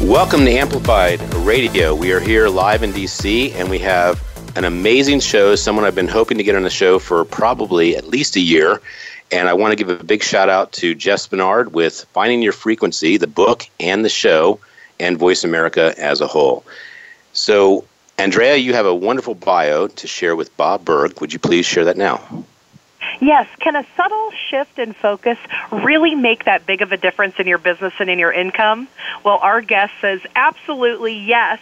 Welcome to Amplified Radio. We are here live in DC, and we have an amazing show, someone I've been hoping to get on the show for probably at least a year. And I want to give a big shout out to Jess Bernard with Finding Your Frequency, the book and the show, and Voice America as a whole. So, Andrea, you have a wonderful bio to share with Bob Burg. Would you please share that now? Yes. Can a subtle shift in focus really make that big of a difference in your business and in your income? Well, our guest says absolutely yes.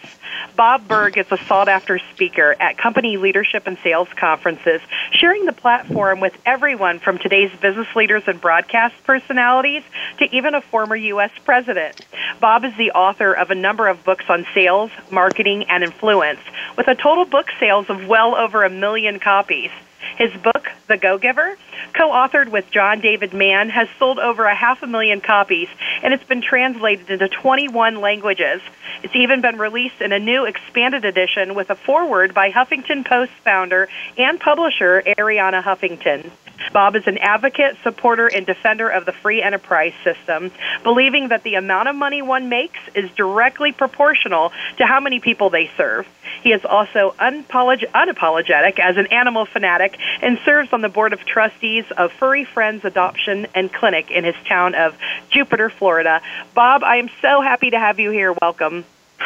Bob Burg is a sought-after speaker at company leadership and sales conferences, sharing the platform with everyone from today's business leaders and broadcast personalities to even a former U.S. president. Bob is the author of a number of books on sales, marketing, and influence, with a total book sales of well over 1 million copies. His book, The Go-Giver, co-authored with John David Mann, has sold over 500,000 copies, and it's been translated into 21 languages. It's even been released in a new expanded edition with a foreword by Huffington Post founder and publisher Arianna Huffington. Bob is an advocate, supporter, and defender of the free enterprise system, believing that the amount of money one makes is directly proportional to how many people they serve. He is also unapologetic as an animal fanatic and serves on the board of trustees of Furry Friends Adoption and Clinic in his town of Jupiter, Florida. Bob, I am so happy to have you here. Welcome.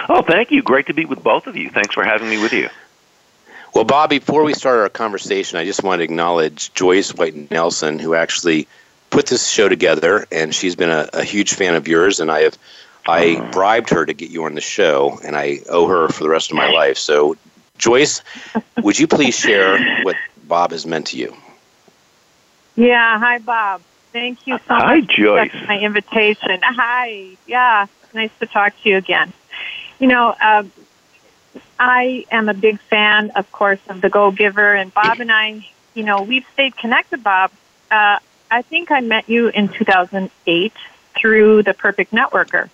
Oh, thank you. Great to be with both of you. Thanks for having me with you. Well, Bob, before we start our conversation, I just want to acknowledge Joyce White Nelson, who actually put this show together, and she's been a huge fan of yours, and I bribed her to get you on the show, and I owe her for the rest of my life. So, Joyce, would you please share what Bob has meant to you? Yeah. Hi, Bob. Thank you so much. Hi, Joyce. For my invitation. Hi. Yeah. Nice to talk to you again. You know, I am a big fan, of course, of The Go-Giver, and Bob and I, you know, we've stayed connected, Bob. I think I met you in 2008 through The Perfect Networker.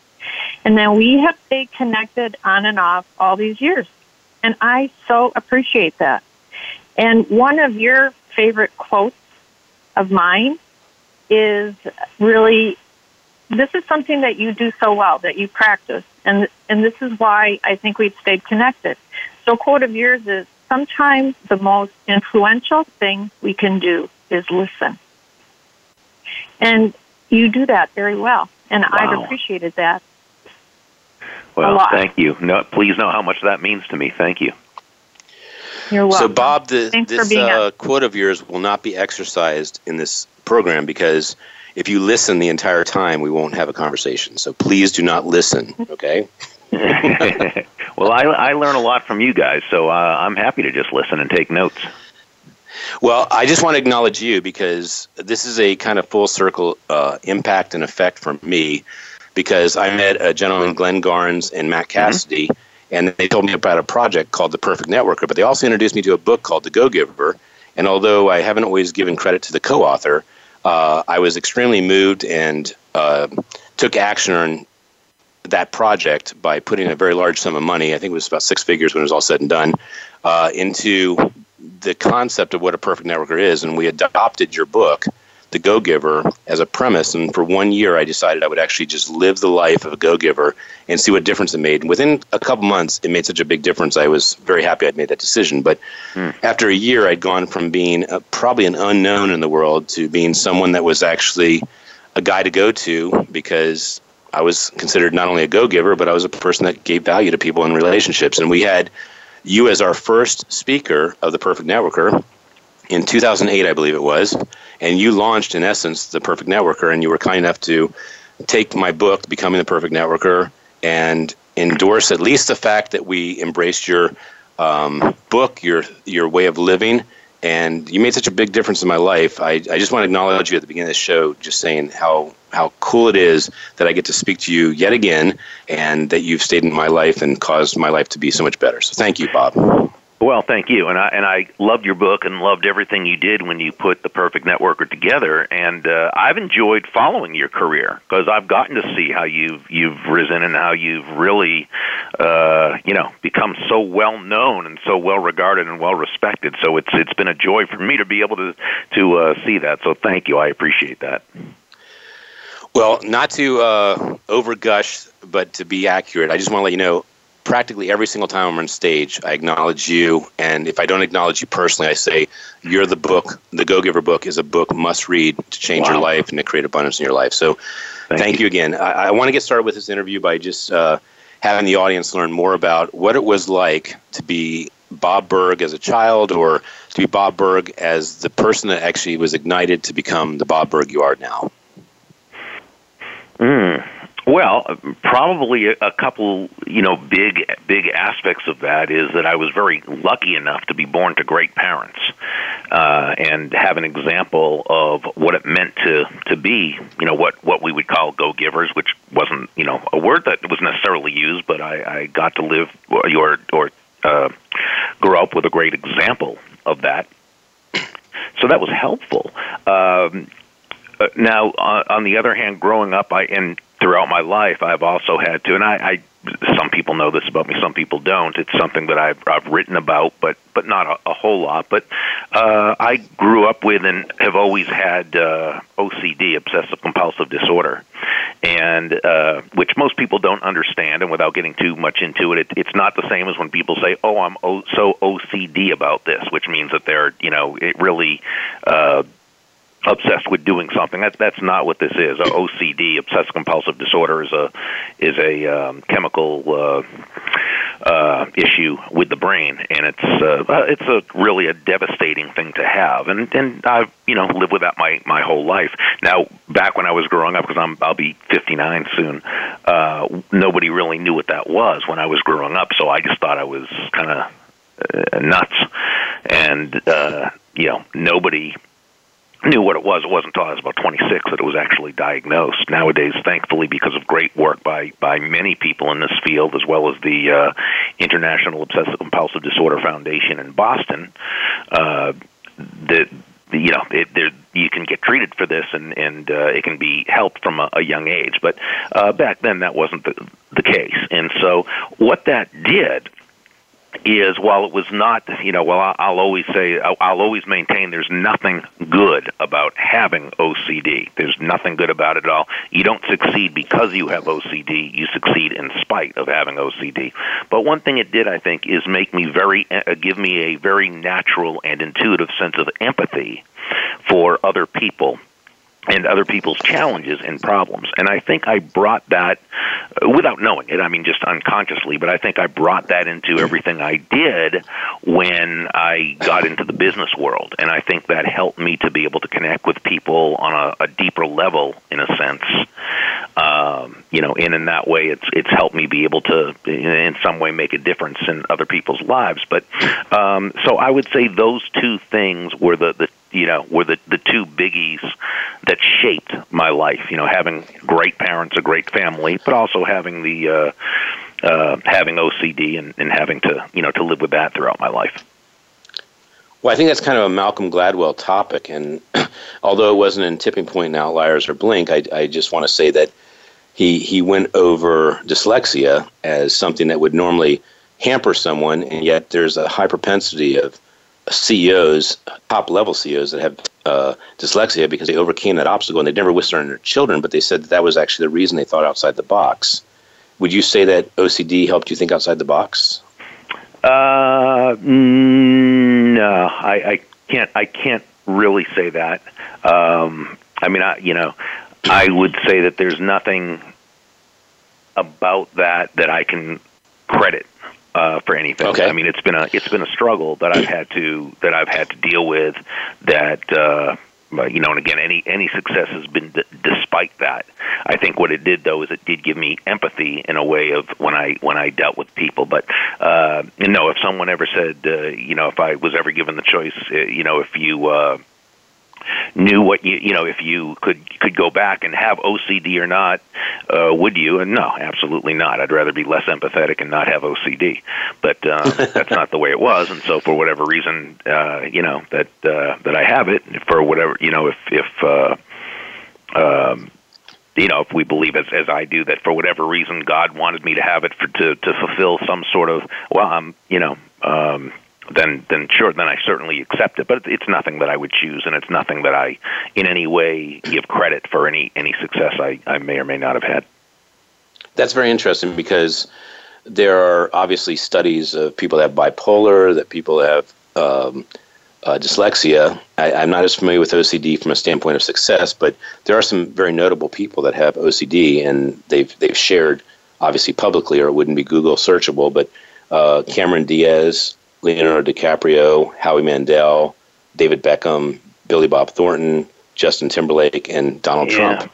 And then we have stayed connected on and off all these years. And I so appreciate that. And one of your favorite quotes of mine is really, this is something that you do so well, that you practice. And this is why I think we've stayed connected. So a quote of yours is, sometimes the most influential thing we can do is listen. And you do that very well. And wow. I've appreciated that. Well, thank you. No, please know how much that means to me. Thank you. You're welcome. So, Bob, this quote of yours will not be exercised in this program because if you listen the entire time, we won't have a conversation. So please do not listen, okay? Well, I learn a lot from you guys, so I'm happy to just listen and take notes. Well, I just want to acknowledge you because this is a kind of full circle impact and effect for me because I met a gentleman, Glenn Garns and Matt Cassidy, and they told me about a project called The Perfect Networker, but they also introduced me to a book called The Go-Giver, and although I haven't always given credit to the co-author, I was extremely moved and took action on that project by putting a very large sum of money, I think it was about 6 figures when it was all said and done, into the concept of what a perfect networker is, and we adopted your book, The Go-Giver as a premise, and for 1 year I decided I would actually just live the life of a Go-Giver and see what difference it made. And within a couple months, it made such a big difference. I was very happy I'd made that decision. But after a year, I'd gone from being probably an unknown in the world to being someone that was actually a guy to go to, because I was considered not only a Go-Giver, but I was a person that gave value to people in relationships. And we had you as our first speaker of The Perfect Networker in 2008, I believe it was, and you launched, in essence, The Perfect Networker, and you were kind enough to take my book, Becoming the Perfect Networker, and endorse at least the fact that we embraced your book, your way of living, and you made such a big difference in my life. I just want to acknowledge you at the beginning of the show, just saying how cool it is that I get to speak to you yet again, and that you've stayed in my life and caused my life to be so much better. So thank you, Bob. Well, thank you, and I loved your book and loved everything you did when you put The Perfect Networker together. And I've enjoyed following your career, because I've gotten to see how you've risen and how you've really, become so well known and so well regarded and well respected. So it's been a joy for me to be able to see that. So thank you, I appreciate that. Well, not to overgush, but to be accurate, I just want to let you know, practically every single time I'm on stage, I acknowledge you, and if I don't acknowledge you personally, I say, you're the book. The Go-Giver book is a book must read to change your life and to create abundance in your life. So thank you again. I want to get started with this interview by just having the audience learn more about what it was like to be Bob Burg as a child, or to be Bob Burg as the person that actually was ignited to become the Bob Burg you are now. Well, probably a couple, big aspects of that is that I was very lucky enough to be born to great parents, and have an example of what it meant to be, what we would call go-givers, which wasn't, a word that was necessarily used, but I got to live or grow up with a great example of that. So that was helpful. Now, on the other hand, growing up, throughout my life, I've also had to, and I some people know this about me, some people don't. It's something that I've written about, but not a whole lot. But I grew up with and have always had OCD, obsessive compulsive disorder, and which most people don't understand. And without getting too much into it, it's not the same as when people say, "Oh, I'm so OCD about this," which means that they're, it really. Obsessed with doing something. That's not what this is. OCD, obsessive compulsive disorder, is a chemical issue with the brain, and it's a really a devastating thing to have. And I've lived with that my whole life. Now, back when I was growing up, because I'll be 59 soon, nobody really knew what that was when I was growing up. So I just thought I was kind of nuts, and nobody knew what it was. It wasn't until I was about 26 that it was actually diagnosed. Nowadays, thankfully, because of great work by many people in this field, as well as the International Obsessive Compulsive Disorder Foundation in Boston, you can get treated for this, and it can be helped from a young age. But back then, that wasn't the case. And so what that did is, while it was not, I'll always say, I'll always maintain there's nothing good about having OCD. There's nothing good about it at all. You don't succeed because you have OCD. You succeed in spite of having OCD. But one thing it did, I think, is make me give me a very natural and intuitive sense of empathy for other people and other people's challenges and problems. And I think I brought that, without knowing it, I mean just unconsciously, but I think I brought that into everything I did when I got into the business world. And I think that helped me to be able to connect with people on a deeper level, in a sense. And in that way, it's helped me be able to, in some way, make a difference in other people's lives. But so I would say those two things were the two biggies that shaped my life. Having great parents, a great family, but also having having OCD and having to live with that throughout my life. Well, I think that's kind of a Malcolm Gladwell topic, and although it wasn't in Tipping Point, Outliers, or Blink, I just want to say that he went over dyslexia as something that would normally hamper someone, and yet there's a high propensity of CEOs, top-level CEOs that have dyslexia because they overcame that obstacle and they never whistled on their children, but they said that was actually the reason they thought outside the box. Would you say that OCD helped you think outside the box? No, I can't really say that. I would say that there's nothing about that I can credit for anything. Okay. I mean, it's been a struggle that I've had to deal with. That and again, any success has been despite that. I think what it did, though, is it did give me empathy in a way of when I dealt with people. But if someone ever said, if I was ever given the choice, if you knew what if you could go back and have OCD or not, would you? And no, absolutely not. I'd rather be less empathetic and not have OCD. But that's not the way it was. And so for whatever reason, that I have it for whatever, if we believe as I do that for whatever reason God wanted me to have it to fulfill some sort of then I certainly accept it. But it's nothing that I would choose, and it's nothing that I in any way give credit for any success I may or may not have had. That's very interesting, because there are obviously studies of people that have bipolar, that people have dyslexia. I'm not as familiar with OCD from a standpoint of success, but there are some very notable people that have OCD, and they've shared, obviously publicly, or it wouldn't be Google searchable, but Cameron Diaz, Leonardo DiCaprio, Howie Mandel, David Beckham, Billy Bob Thornton, Justin Timberlake, and Donald Trump.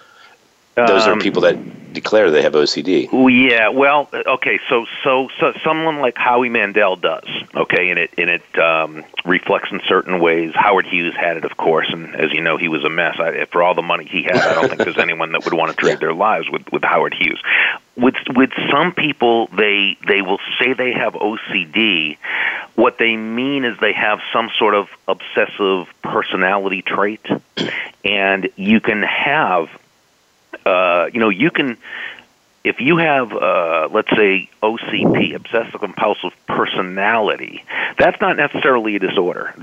Those are people that declare they have OCD. Yeah, well, okay, so someone like Howie Mandel does, okay, and it reflects in certain ways. Howard Hughes had it, of course, and as you know, he was a mess. For all the money he had, I don't think there's anyone that would want to trade their lives with Howard Hughes. With some people, they will say they have OCD. What they mean is they have some sort of obsessive personality trait, and you can have... if you have, let's say, OCP, obsessive compulsive personality, that's not necessarily a disorder.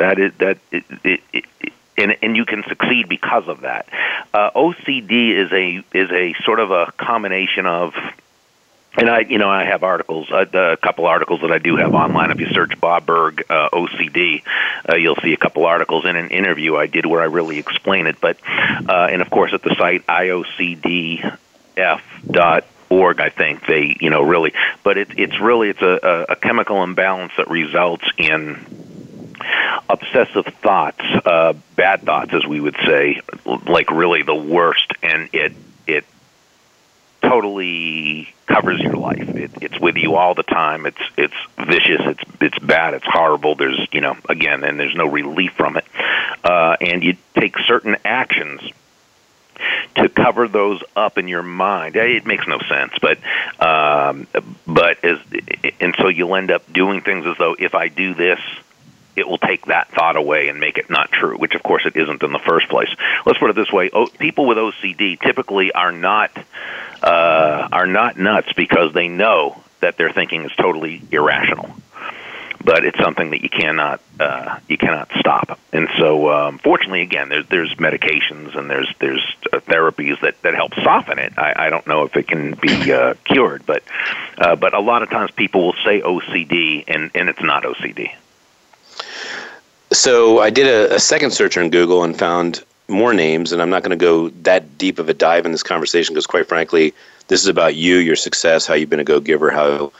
And you can succeed because of that. OCD is a sort of a combination of. And I have articles, a couple articles that I do have online. If you search Bob Burg OCD, you'll see a couple articles in an interview I did where I really explain it. But and of course at the site iocdf.org, I think they really. But it's really a chemical imbalance that results in obsessive thoughts, bad thoughts, as we would say, like really the worst, and it totally covers your life. It's with you all the time. It's vicious. It's bad. It's horrible. There's and there's no relief from it. And you take certain actions to cover those up in your mind. It makes no sense, but so you'll end up doing things as though if I do this, it will take that thought away and make it not true, which of course it isn't in the first place. Let's put it this way: people with OCD typically are not nuts because they know that their thinking is totally irrational. But it's something that you cannot stop. And so, fortunately, again, there's medications and there's therapies that help soften it. I don't know if it can be cured, but a lot of times people will say OCD and it's not OCD. So I did a second search on Google and found more names, and I'm not going to go that deep of a dive in this conversation because, quite frankly, this is about you, your success, how you've been a go-giver, how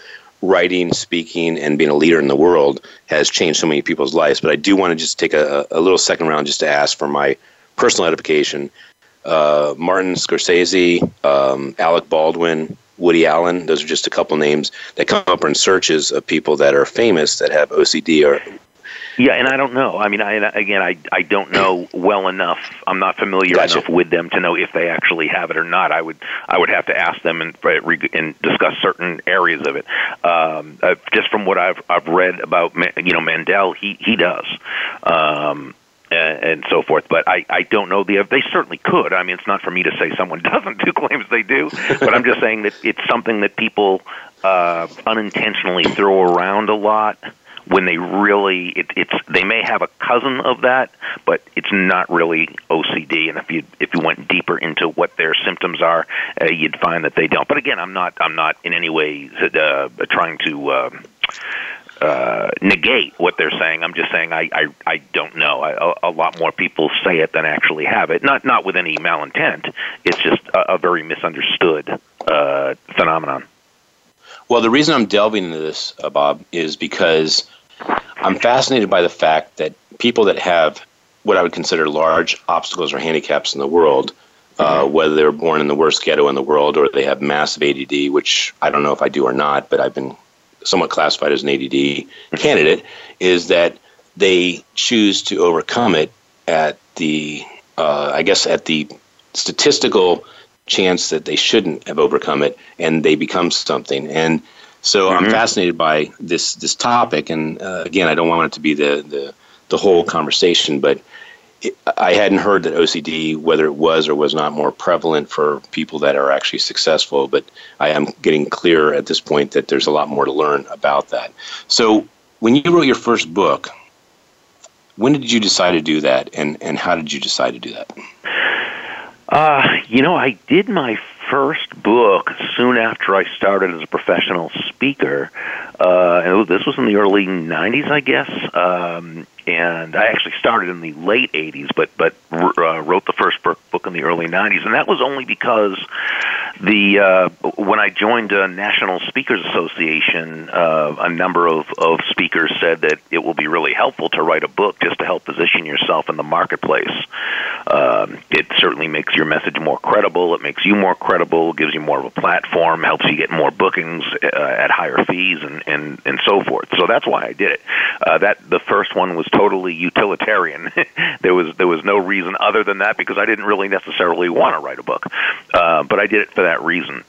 writing, speaking, and being a leader in the world has changed so many people's lives. But I do want to just take a little second round just to ask for my personal edification. Martin Scorsese, Alec Baldwin, Woody Allen, those are just a couple names that come up in searches of people that are famous that have OCD or... Yeah, and I don't know. I mean, I don't know well enough. I'm not familiar enough with them to know if they actually have it or not. I would have to ask them and discuss certain areas of it. Just from what I've read about Mandel, he does. And so forth, but I don't know. They certainly could. I mean, it's not for me to say someone doesn't who claims they do, but I'm just saying that it's something that people unintentionally throw around a lot when they really, they may have a cousin of that, but it's not really OCD. And if you went deeper into what their symptoms are, you'd find that they don't. But again, I'm not in any way trying to negate what they're saying. I'm just saying I don't know. A lot more people say it than actually have it. Not with any malintent. It's just a very misunderstood phenomenon. Well, the reason I'm delving into this, Bob, is because I'm fascinated by the fact that people that have what I would consider large obstacles or handicaps in the world, whether they were born in the worst ghetto in the world or they have massive ADD, which I don't know if I do or not, but I've been somewhat classified as an ADD candidate, is that they choose to overcome it at the, at the statistical chance that they shouldn't have overcome it, and they become something. And so I'm fascinated by this topic. And again, I don't want it to be the whole conversation, but I hadn't heard that OCD, whether it was or was not more prevalent for people that are actually successful, but I am getting clearer at this point that there's a lot more to learn about that. So when you wrote your first book, when did you decide to do that, and how did you decide to do that? I did my first book soon after I started as a professional speaker. And this was in the early 90s, I guess. And I actually started in the late 80s, but wrote the first book in the early 90s. And that was only because when I joined the National Speakers Association, a number of speakers said that it will be really helpful to write a book just to help position yourself in the marketplace. It certainly makes your message more credible. It makes you more credible, gives you more of a platform, helps you get more bookings at higher fees and so forth. So that's why I did it. The first one was totally utilitarian. There was no reason other than that, because I didn't really necessarily want to write a book, but I did it for that reason.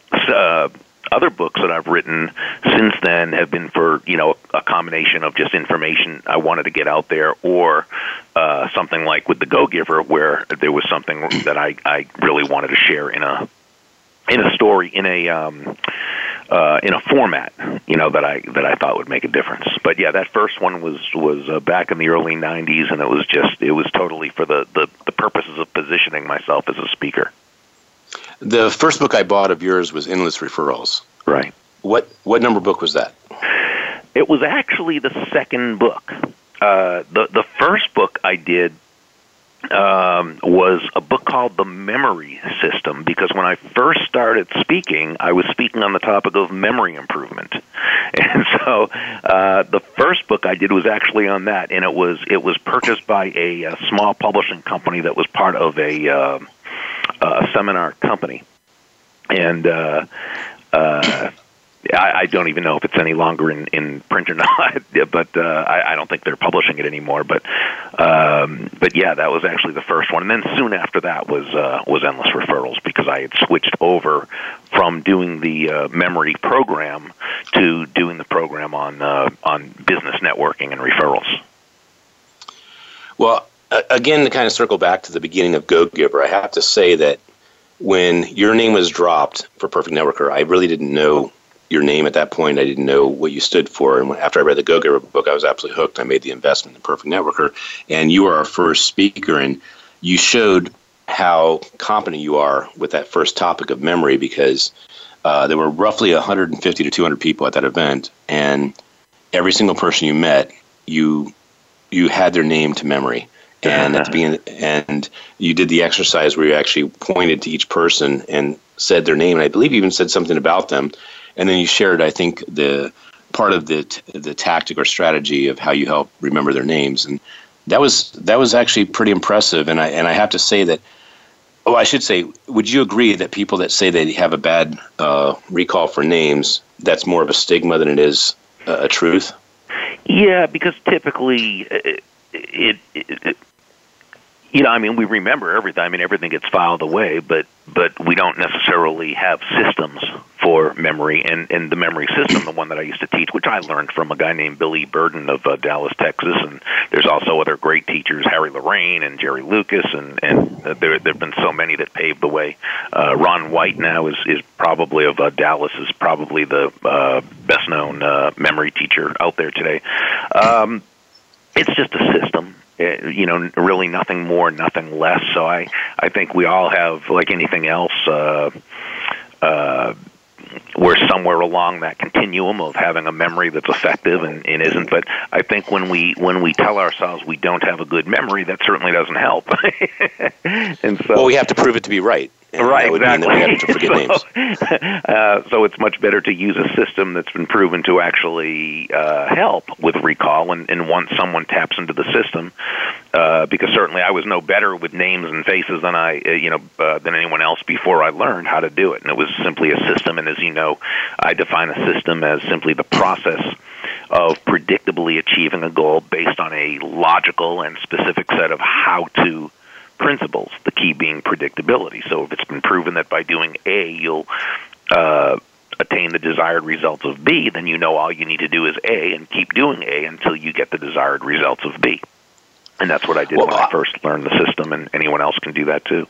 Other books that I've written since then have been for a combination of just information I wanted to get out there, or something like with The Go-Giver, where there was something that I really wanted to share in a story, in a format, that I thought would make a difference. But yeah, that first one was back in the early 90s, and it was totally for the purposes of positioning myself as a speaker. The first book I bought of yours was Endless Referrals. Right. What number book was that? It was actually the second book. The first book I did was a book called The Memory System, because when I first started speaking, I was speaking on the topic of memory improvement. And so the first book I did was actually on that, and it was purchased by a small publishing company that was part of a seminar company. And I don't even know if it's any longer in print or not, but I don't think they're publishing it anymore. But yeah, that was actually the first one. And then soon after that was Endless Referrals, because I had switched over from doing the memory program to doing the program on business networking and referrals. Well, again, to kind of circle back to the beginning of Go-Giver, I have to say that when your name was dropped for Perfect Networker, I really didn't know your name at that point. I didn't know what you stood for. And after I read the Go-Giver book, I was absolutely hooked. I made the investment in Perfect Networker. And you were our first speaker, and you showed how competent you are with that first topic of memory, because there were roughly 150 to 200 people at that event. And every single person you met, you had their name to memory. And at the beginning, and you did the exercise where you actually pointed to each person and said their name. And I believe you even said something about them. And then you shared, I think, the part of the tactic or strategy of how you help remember their names, and that was actually pretty impressive. And I have to say that, I should say, would you agree that people that say they have a bad recall for names, that's more of a stigma than it is a truth? Yeah, because typically it we remember everything. Everything gets filed away, but we don't necessarily have systems for memory. And the memory system, the one that I used to teach, which I learned from a guy named Billy Burden of Dallas, Texas, and there's also other great teachers, Harry Lorayne and Jerry Lucas, and there have been so many that paved the way. Ron White now is probably of Dallas, is probably the best known memory teacher out there today. It's just a system. Really nothing more, nothing less. So I think we all have, like anything else, we're somewhere along that continuum of having a memory that's effective and isn't. But I think when we tell ourselves we don't have a good memory, that certainly doesn't help. And so, well, we have to prove it to be right. Right, exactly. That we have to forget names. So it's much better to use a system that's been proven to actually help with recall, and once someone taps into the system, because certainly I was no better with names and faces than than anyone else before I learned how to do it, and it was simply a system. And as you know, I define a system as simply the process of predictably achieving a goal based on a logical and specific set of how-to principles, the key being predictability. So if it's been proven that by doing A you'll attain the desired results of B, then you know all you need to do is A and keep doing A until you get the desired results of B. And that's what I did when I first learned the system, and anyone else can do that too.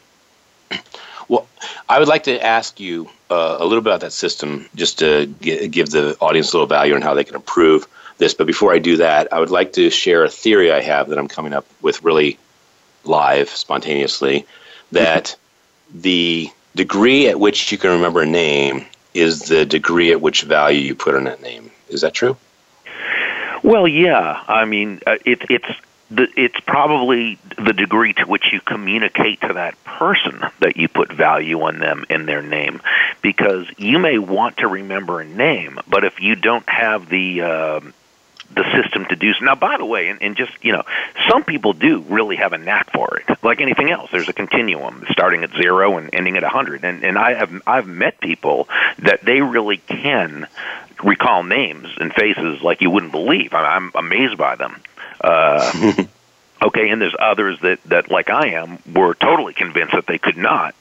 Well, I would like to ask you a little bit about that system, just to give the audience a little value on how they can improve this. But before I do that, I would like to share a theory I have that I'm coming up with really live, spontaneously, that the degree at which you can remember a name is the degree at which value you put on that name. Is that true? Well, yeah. It's probably the degree to which you communicate to that person that you put value on them and their name, because you may want to remember a name, but if you don't have the system to do so. Now, by the way, and some people do really have a knack for it. Like anything else, there's a continuum, starting at 0 and ending at 100. And I've met people that they really can recall names and faces like you wouldn't believe. I'm amazed by them. Okay, and there's others that, like I am, were totally convinced that they could not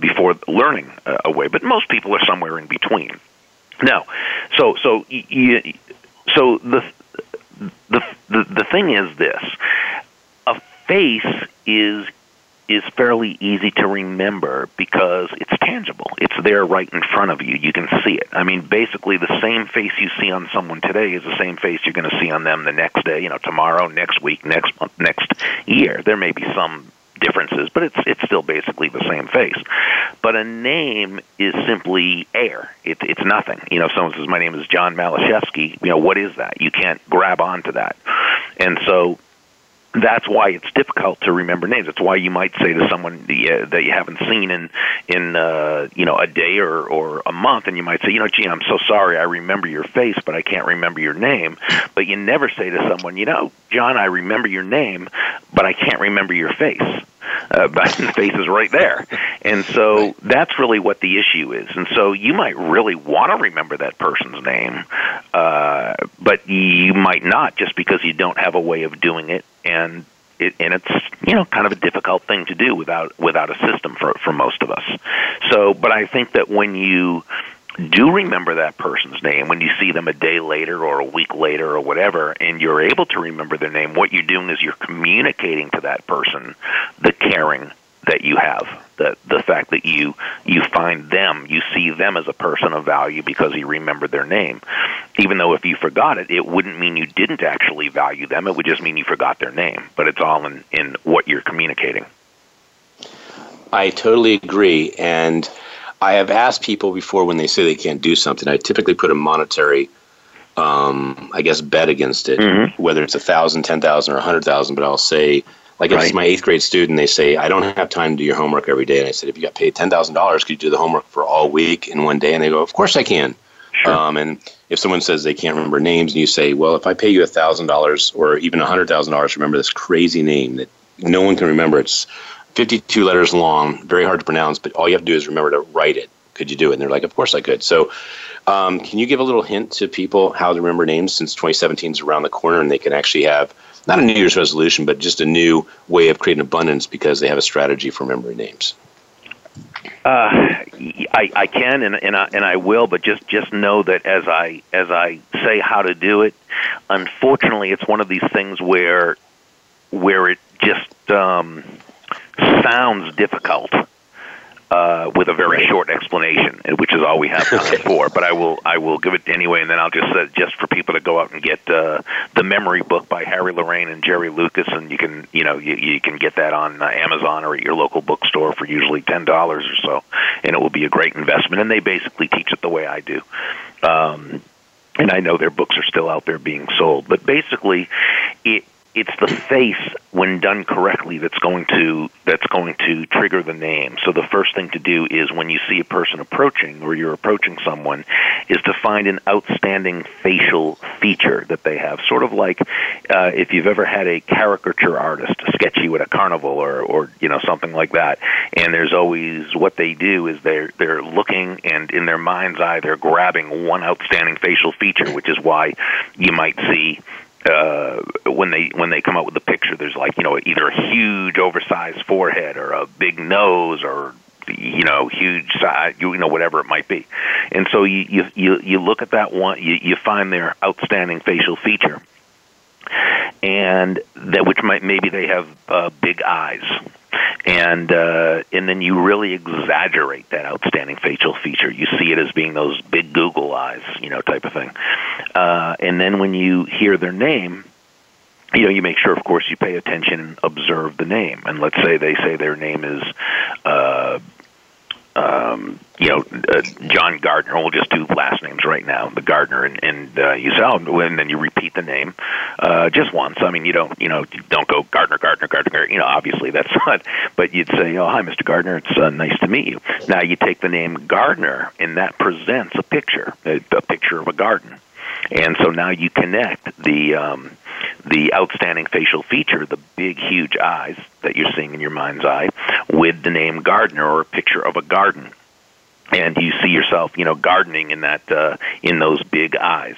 before learning a way. But most people are somewhere in between. Now, So the thing is this: a face is fairly easy to remember because it's tangible. It's there right in front of you. You can see it. Basically the same face you see on someone today is the same face you're going to see on them the next day, tomorrow, next week, next month, next year. There may be some differences, but it's still basically the same face. But a name is simply air. It's nothing. Someone says, my name is John Malashevsky. What is that? You can't grab onto that. And so that's why it's difficult to remember names. That's why you might say to someone that you haven't seen in a day or a month, and you might say, gee, I'm so sorry, I remember your face, but I can't remember your name. But you never say to someone, John, I remember your name, but I can't remember your face. But the face is right there. And so that's really what the issue is. And so you might really want to remember that person's name, but you might not, just because you don't have a way of doing it. And it's, kind of a difficult thing to do without a system for most of us. So, but I think that when you do remember that person's name, when you see them a day later or a week later or whatever, and you're able to remember their name, what you're doing is you're communicating to that person the caring that you have, the fact that you find them, you see them as a person of value because you remembered their name. Even though if you forgot it, it wouldn't mean you didn't actually value them. It would just mean you forgot their name. But it's all in what you're communicating. I totally agree. And I have asked people before, when they say they can't do something, I typically put a monetary, bet against it, mm-hmm. whether it's 1,000, 10,000, or 100,000. But I'll say, like, right. If it's my 8th grade student, they say, I don't have time to do your homework every day. And I said, if you got paid $10,000, could you do the homework for all week in one day? And they go, of course I can. Sure. And if someone says they can't remember names, and you say, well, if I pay you $1,000 or even $100,000, remember this crazy name that no one can remember. It's 52 letters long, very hard to pronounce, but all you have to do is remember to write it. Could you do it? And they're like, of course I could. So can you give a little hint to people how to remember names, since 2017 is around the corner and they can actually have not a New Year's resolution, but just a new way of creating abundance because they have a strategy for memory names? I can and I will, but just know that as I say how to do it, unfortunately, it's one of these things where it just sounds difficult with a very short explanation, which is all we have time for. But I will give it anyway, and then I'll just suggest for people to go out and get The Memory Book by Harry Lorayne and Jerry Lucas, and you can get that on Amazon or at your local bookstore for usually $10 or so, and it will be a great investment. And they basically teach it the way I do. And I know their books are still out there being sold, but basically, it's the face, when done correctly, that's going to trigger the name. So the first thing to do is when you see a person approaching, or you're approaching someone, is to find an outstanding facial feature that they have. Sort of like if you've ever had a caricature artist sketch you at a carnival or something like that. And there's always, what they do is they're looking, and in their mind's eye they're grabbing one outstanding facial feature, which is why you might see. When they come up with a picture, there's either a huge oversized forehead or a big nose or huge size, whatever it might be, and so you look at that one, you find their outstanding facial feature, and that which might maybe they have big eyes. And then you really exaggerate that outstanding facial feature. You see it as being those big Google eyes, type of thing. And then when you hear their name, you make sure, of course, you pay attention and observe the name. And let's say they say their name is, John Gardner. We'll just do last names right now. The Gardner, and you say, and then you repeat the name just once. I mean, you don't go Gardner. Obviously that's not. But you'd say, oh, hi, Mr. Gardner. It's nice to meet you. Now you take the name Gardner, and that presents a picture of a garden. And so now you connect the outstanding facial feature, the big, huge eyes that you're seeing in your mind's eye, with the name Gardner or a picture of a garden. And you see yourself, gardening in that, in those big eyes,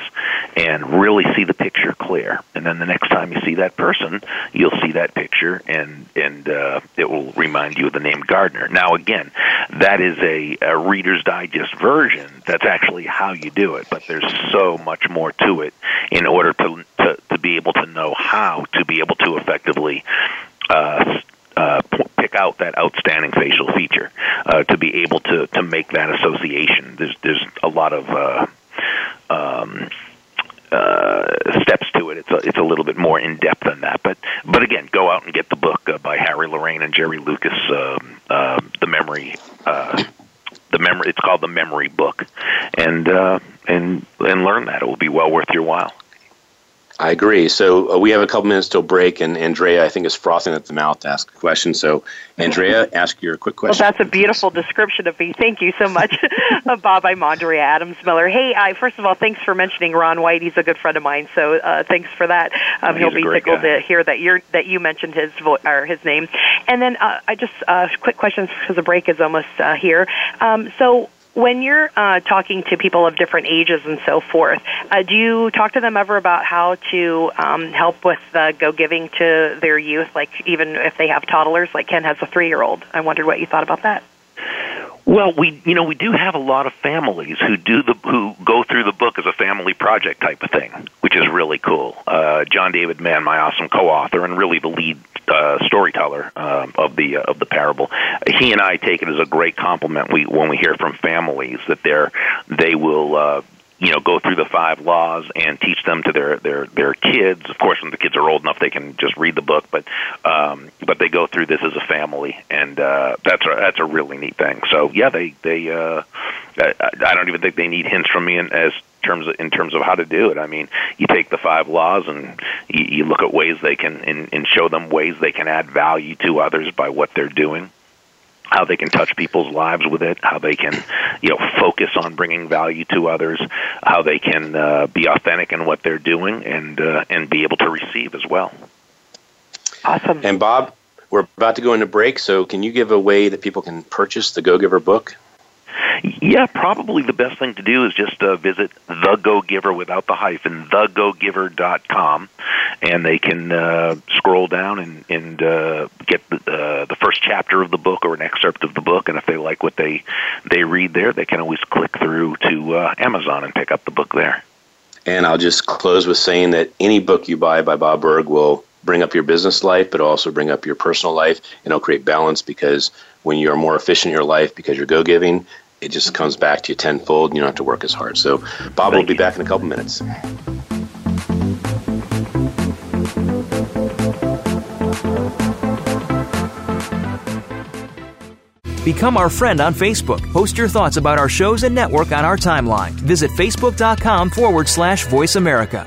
and really see the picture clear. And then the next time you see that person, you'll see that picture, and it will remind you of the name Gardner. Now, again, that is a Reader's Digest version. That's actually how you do it, but there's so much more to it in order to be able to know how to be able to effectively pick out that outstanding facial feature, to be able to make that association. There's a lot of steps to it. It's a little bit more in depth than that. But again, go out and get the book by Harry Lorayne and Jerry Lucas, The Memory. It's called The Memory Book, and learn that. It will be well worth your while. I agree. So we have a couple minutes till break, and Andrea, I think, is frothing at the mouth to ask a question. So, Andrea, ask your quick question. Well, that's a beautiful description of me. Thank you so much, Bob. I'm Andrea Adams-Miller. Hey, first of all, thanks for mentioning Ron White. He's a good friend of mine, so thanks for that. He'll be tickled to hear that you mentioned his his name. And then I just quick questions because the break is almost here. So. When you're talking to people of different ages and so forth, do you talk to them ever about how to help with go-giving to their youth, like even if they have toddlers, like Ken has a 3-year-old? I wondered what you thought about that. Well, we do have a lot of families who go through the book as a family project type of thing, which is really cool. John David Mann, my awesome co-author and really the lead storyteller of the parable, he and I take it as a great compliment. When we hear from families that they will. Go through the 5 laws and teach them to their kids. Of course, when the kids are old enough, they can just read the book, but they go through this as a family, and that's a really neat thing. So yeah, they I don't even think they need hints from me in terms of how to do it. I mean, you take the 5 laws and you look at ways they can and show them ways they can add value to others by what they're doing. How they can touch people's lives with it, how they can, focus on bringing value to others, how they can be authentic in what they're doing, and be able to receive as well. Awesome. And Bob, we're about to go into break, so can you give a way that people can purchase the Go-Giver book? Yeah, probably the best thing to do is just visit The Go-Giver without the hyphen, thegogiver.com, and they can scroll down and get the first chapter of the book or an excerpt of the book. And if they like what they read there, they can always click through to Amazon and pick up the book there. And I'll just close with saying that any book you buy by Bob Burg will bring up your business life, but also bring up your personal life, and it'll create balance, because when you're more efficient in your life because you're go-giving, it just comes back to you tenfold, and you don't have to work as hard. So Bob will be back in a couple minutes. Become our friend on Facebook. Post your thoughts about our shows and network on our timeline. Visit facebook.com/Voice America.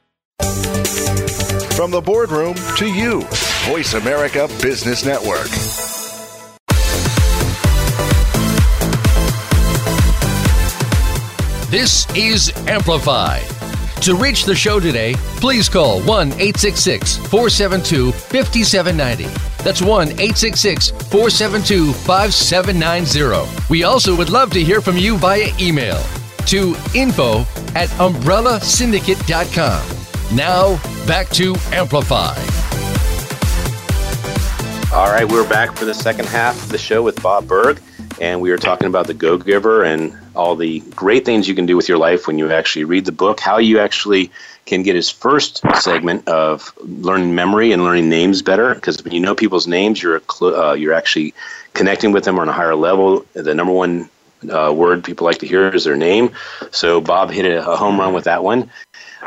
From the boardroom to you, Voice America Business Network. This is Amplified. To reach the show today, please call 1-866-472-5790. That's 1-866-472-5790. We also would love to hear from you via email to info@umbrellasyndicate.com. Now, back to Amplify. All right, we're back for the second half of the show with Bob Burg, and we are talking about the Go-Giver and all the great things you can do with your life when you actually read the book, how you actually can get his first segment of learning memory and learning names better, because when you know people's names, you're actually connecting with them on a higher level. The number one word people like to hear is their name, so Bob hit a home run with that one.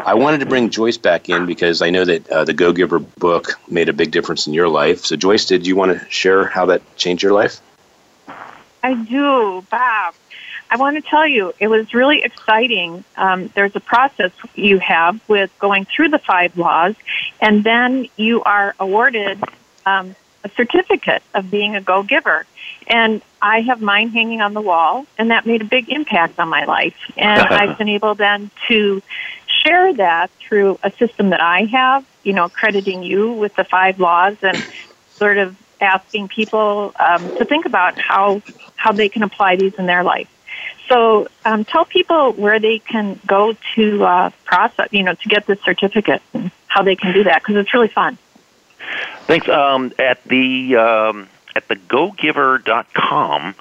I wanted to bring Joyce back in because I know that the Go-Giver book made a big difference in your life. So, Joyce, did you want to share how that changed your life? I do, Bob. I want to tell you, it was really exciting. There's a process you have with going through the 5 laws, and then you are awarded a certificate of being a Go-Giver. And I have mine hanging on the wall, and that made a big impact on my life. And I've been able then to share that through a system that I have, you know, crediting you with the 5 laws and sort of asking people to think about how they can apply these in their life. So tell people where they can go to process, you know, to get this certificate and how they can do that, because it's really fun. Thanks. At thegogiver.com,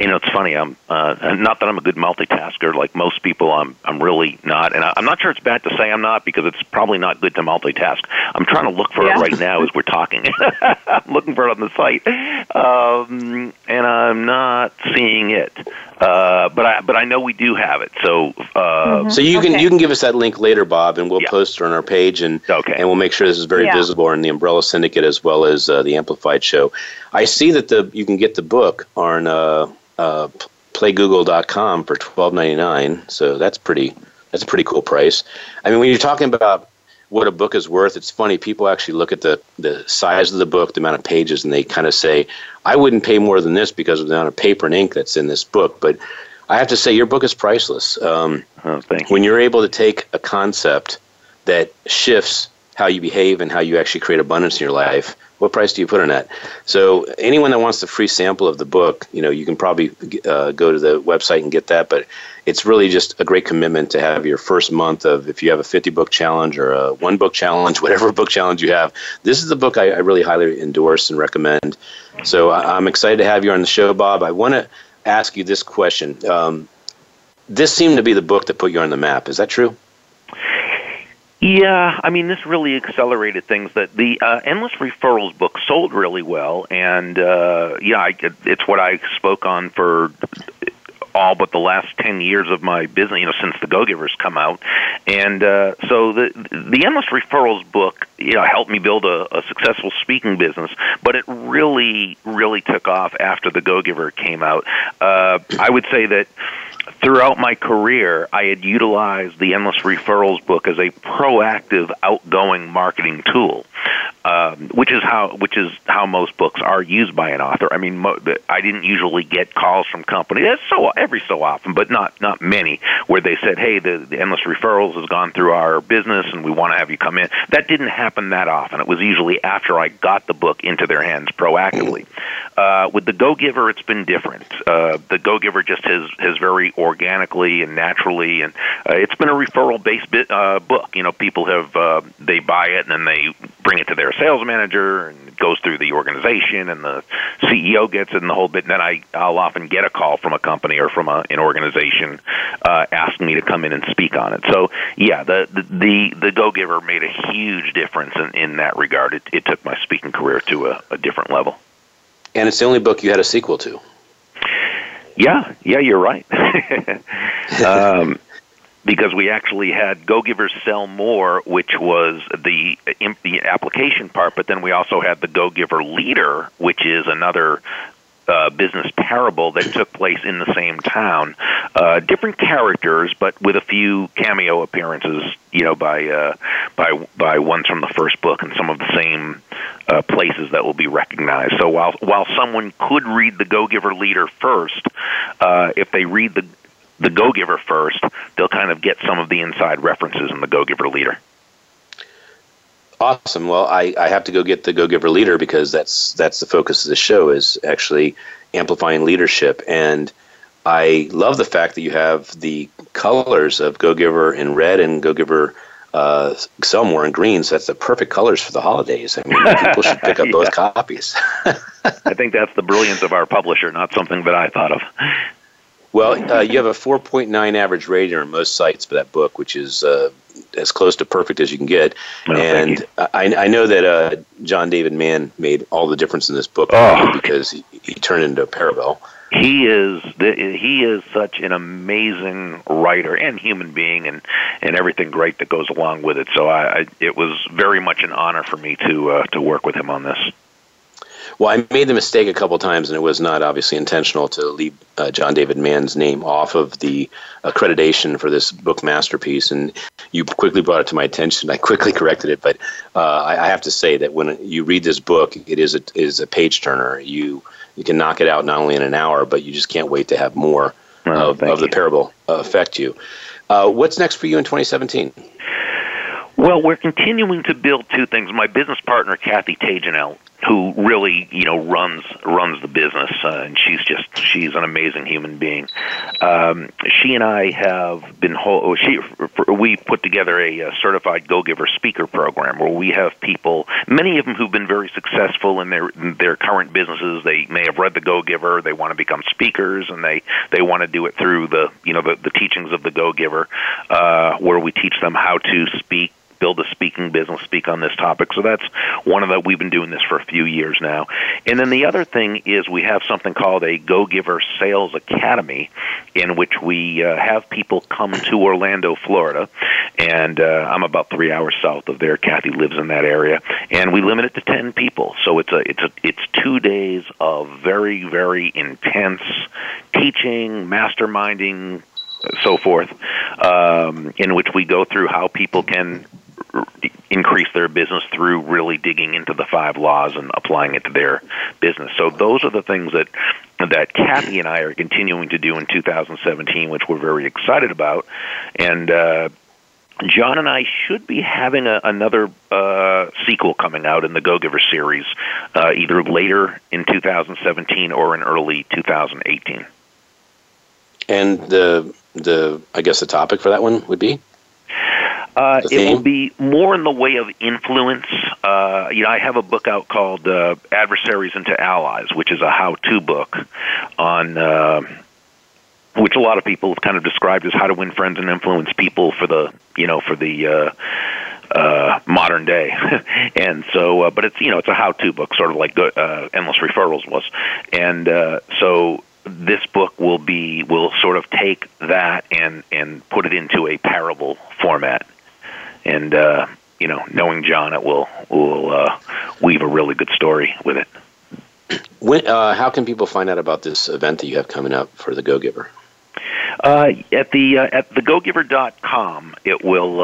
you know, it's funny. I'm not that I'm a good multitasker like most people. I'm really not, and I'm not sure it's bad to say I'm not, because it's probably not good to multitask. I'm trying to look for it right now as we're talking. I'm looking for it on the site, and I'm not seeing it. But I know we do have it. So so you can give us that link later, Bob, and we'll post it on our page, and we'll make sure this is very visible in the Umbrella Syndicate as well as the Amplified show. I see that you can get the book on playgoogle.com for $12.99. So that's a pretty cool price. I mean, when you're talking about what a book is worth, it's funny. People actually look at the size of the book, the amount of pages, and they kind of say, I wouldn't pay more than this because of the amount of paper and ink that's in this book. But I have to say, your book is priceless. When you're able to take a concept that shifts how you behave and how you actually create abundance in your life, what price do you put on that? So anyone that wants the free sample of the book, you know, you can probably go to the website and get that. But it's really just a great commitment to have your first month of, if you have a 50-book challenge or a 1-book challenge, whatever book challenge you have, this is the book I really highly endorse and recommend. So I'm excited to have you on the show, Bob. I want to ask you this question. This seemed to be the book that put you on the map. Is that true? Yeah, I mean, this really accelerated things. That the Endless Referrals book sold really well, and it's what I spoke on for all but the last 10 years of my business, you know, since the Go-Giver's come out. And so the Endless Referrals book, you know, helped me build a successful speaking business, but it really, really took off after the Go-Giver came out. I would say that throughout my career, I had utilized the Endless Referrals book as a proactive, outgoing marketing tool, which is how most books are used by an author. I mean, I didn't usually get calls from companies. That's every so often, but not many, where they said, "Hey, the Endless Referrals has gone through our business, and we want to have you come in." That didn't happen that often. It was usually after I got the book into their hands proactively. With the Go-Giver, it's been different. The Go-Giver just has very organically and naturally, and it's been a referral-based book. You know, people have they buy it and then they bring it to their sales manager, and it goes through the organization, and the CEO gets it and the whole bit. And then I'll often get a call from a company or from an organization asking me to come in and speak on it. So yeah, the Go-Giver made a huge difference in that regard. It took my speaking career to a different level. And it's the only book you had a sequel to. Yeah, you're right. Because we actually had Go-Givers Sell More, which was the application part, but then we also had the Go-Giver Leader, which is another business parable that took place in the same town. Different characters, but with a few cameo appearances, you know, by ones from the first book and some of the same places that will be recognized. So while someone could read the Go-Giver Leader first, if they read the Go-Giver first, they'll kind of get some of the inside references in the Go-Giver Leader. Awesome. Well, I have to go get the Go-Giver Leader, because that's the focus of the show, is actually amplifying leadership. And I love the fact that you have the colors of Go-Giver in red and Go-Giver Sell More in green, so that's the perfect colors for the holidays. I mean, people should pick up both copies. I think that's the brilliance of our publisher, not something that I thought of. Well, you have a 4.9 average rating on most sites for that book, which is as close to perfect as you can get. Oh, and I know that John David Mann made all the difference in this book, because he turned into a parable. He is such an amazing writer and human being, and everything great that goes along with it. So it was very much an honor for me to work with him on this. Well, I made the mistake a couple times, and it was not obviously intentional, to leave John David Mann's name off of the accreditation for this book masterpiece, and you quickly brought it to my attention. I quickly corrected it, but I have to say that when you read this book, it is a page-turner. You can knock it out not only in an hour, but you just can't wait to have more of the parable affect you. What's next for you in 2017? Well, we're continuing to build two things. My business partner, Kathy Tajanel, who really, you know, runs the business, and she's an amazing human being. She and I have been we put together a certified Go-Giver speaker program where we have people, many of them who've been very successful in their current businesses. They may have read the Go-Giver, they want to become speakers, and they want to do it through the teachings of the Go-Giver, where we teach them how to speak, build a speaking business, speak on this topic. So that's one of the, we've been doing this for a few years now. And then the other thing is we have something called a Go-Giver Sales Academy, in which we have people come to Orlando, Florida, and I'm about 3 hours south of there. Kathy lives in that area, and we limit it to 10 people. So it's 2 days of very, very intense teaching, masterminding, so forth, in which we go through how people can increase their business through really digging into the 5 laws and applying it to their business. So those are the things that Kathy and I are continuing to do in 2017, which we're very excited about. And John and I should be having another sequel coming out in the Go-Giver series, either later in 2017 or in early 2018. And the I guess the topic for that one would be? It will be more in the way of influence. I have a book out called Adversaries into Allies, which is a how-to book on which a lot of people have kind of described as how to win friends and influence people for the modern day. And so, but it's a how-to book, sort of like Endless Referrals was, and so. This book will sort of take that and put it into a parable format, and knowing John, it will weave a really good story with it. How can people find out about this event that you have coming up for the Go-Giver? At the thegogiver.com, it will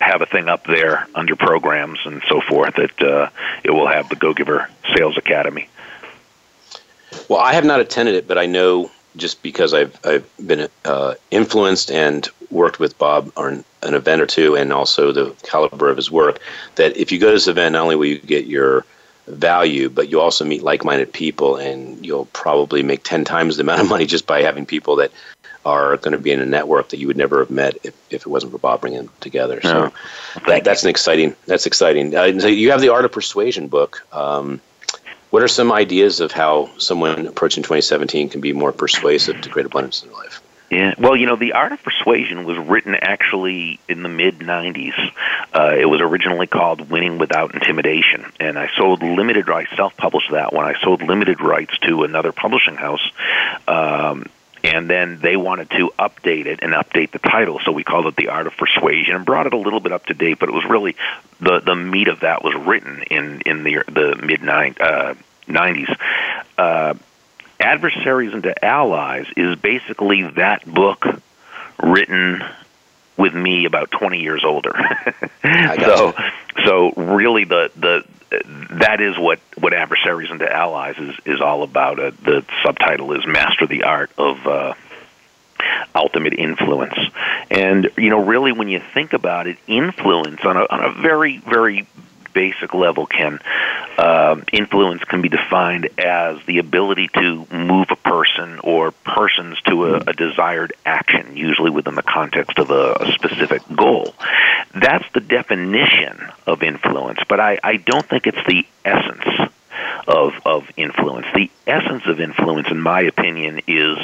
have a thing up there under programs and so forth that it will have the Go-Giver Sales Academy. Well, I have not attended it, but I know just because I've been influenced and worked with Bob on an event or two, and also the caliber of his work, that if you go to this event, not only will you get your value, but you also meet like-minded people, and you'll probably make 10 times the amount of money just by having people that are going to be in a network that you would never have met if it wasn't for Bob bringing them together. So that's exciting. So you have the Art of Persuasion book. What are some ideas of how someone approaching 2017 can be more persuasive to create abundance in their life? Yeah, well, you know, The Art of Persuasion was written actually in the mid-'90s. It was originally called Winning Without Intimidation, and I self-published that one. I sold limited rights to another publishing house, and then they wanted to update it and update the title, so we called it The Art of Persuasion and brought it a little bit up to date, but it was really, the meat of that was written in the mid-'90s. Adversaries into Allies is basically that book written with me about 20 years older. So really that is what Adversaries into Allies is all about. The subtitle is Master the Art of Ultimate Influence. And, you know, really when you think about it, influence on a very, very basic level, influence can be defined as the ability to move a person or persons to a desired action, usually within the context of a specific goal. That's the definition of influence, but I don't think it's the essence of influence. The essence of influence, in my opinion, is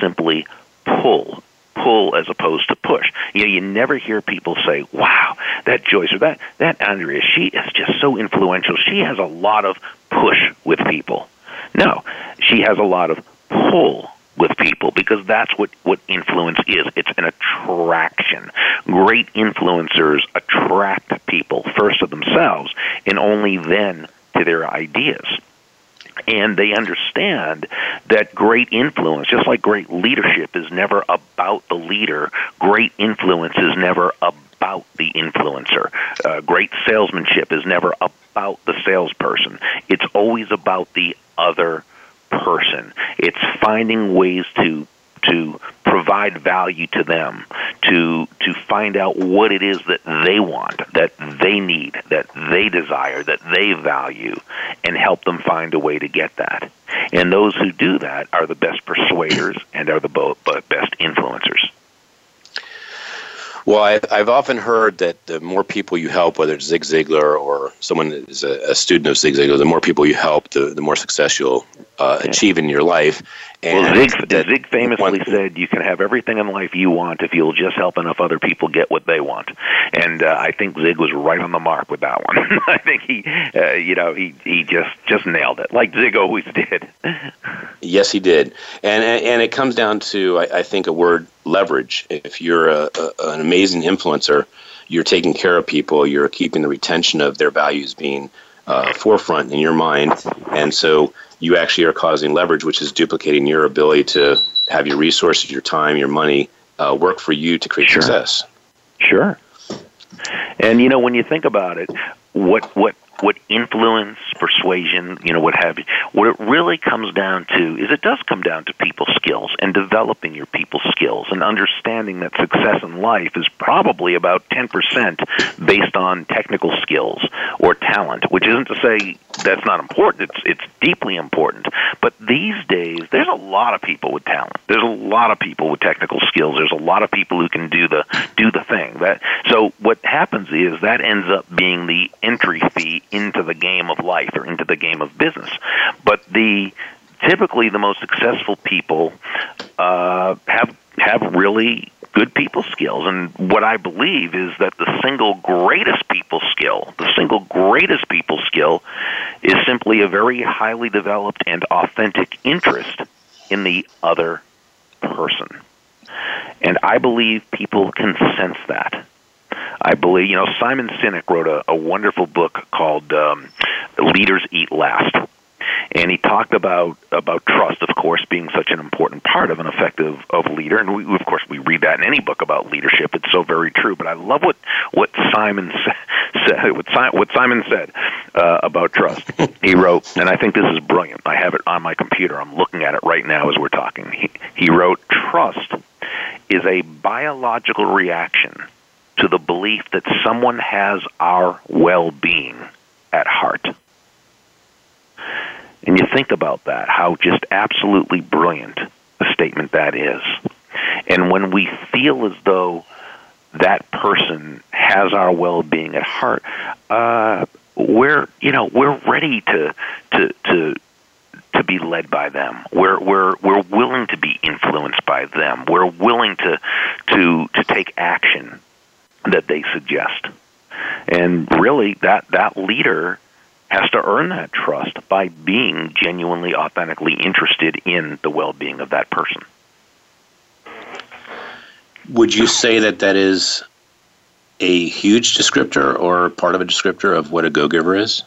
simply pull as opposed to push. You know, you never hear people say, wow, that Joyce or that Andrea, she is just so influential. She has a lot of push with people. No, she has a lot of pull with people, because that's what influence is. It's an attraction. Great influencers attract people first to themselves and only then to their ideas. And they understand that great influence, just like great leadership, is never about the leader. Great influence is never about the influencer. Great salesmanship is never about the salesperson. It's always about the other person. It's finding ways to provide value to them, to find out what it is that they want, that they need, that they desire, that they value, and help them find a way to get that. And those who do that are the best persuaders and are the best influencers. Well, I've often heard that the more people you help, whether it's Zig Ziglar or someone that is a student of Zig Ziglar, the more people you help, the more success you'll achieve in your life. And well, Zig famously said, you can have everything in life you want if you'll just help enough other people get what they want. And I think Zig was right on the mark with that one. I think he just nailed it, like Zig always did. Yes, he did. And it comes down to, I think, a word, leverage. If you're an amazing influencer, you're taking care of people, you're keeping the retention of their values being forefront in your mind. And so you actually are causing leverage, which is duplicating your ability to have your resources, your time, your money work for you to create success. Sure. And, you know, when you think about it, what influence, persuasion, you know, what have you, what it really comes down to is it does come down to people skills and developing your people skills and understanding that success in life is probably about 10% based on technical skills or talent, which isn't to say that's not important. It's deeply important. But these days, there's a lot of people with talent. There's a lot of people with technical skills. There's a lot of people who can do the thing. So what happens is that ends up being the entry fee into the game of life or into the game of business. But typically the most successful people have really good people skills. And what I believe is that the single greatest people skill is simply a very highly developed and authentic interest in the other person. And I believe people can sense that. I believe, you know, Simon Sinek wrote a wonderful book called Leaders Eat Last. And he talked about trust, of course, being such an important part of an effective leader. And we, of course, we read that in any book about leadership. It's so very true. But I love what Simon said about trust. He wrote, and I think this is brilliant. I have it on my computer. I'm looking at it right now as we're talking. He wrote, "Trust is a biological reaction to the belief that someone has our well-being at heart." And you think about that, how just absolutely brilliant a statement that is. And when we feel as though that person has our well-being at heart, we're ready to be led by them. We're willing to be influenced by them. We're willing to take action that they suggest. And really, that leader has to earn that trust by being genuinely, authentically interested in the well-being of that person. Would you say that is a huge descriptor or part of a descriptor of what a go-giver is?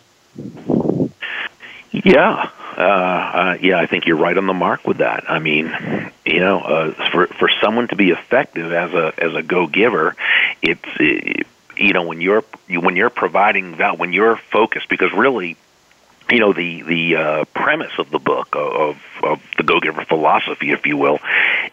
Yeah. Yeah, I think you're right on the mark with that. I mean, for someone to be effective as a go-giver, when you're focused, because really, the premise of the book of the Go-Giver philosophy, if you will,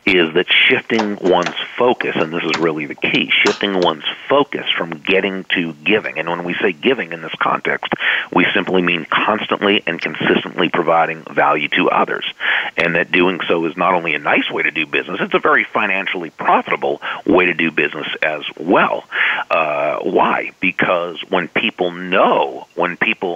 is that shifting one's focus, and this is really the key, shifting one's focus from getting to giving. And when we say giving in this context, we simply mean constantly and consistently providing value to others. And that doing so is not only a nice way to do business, it's a very financially profitable way to do business as well. Why? Because when people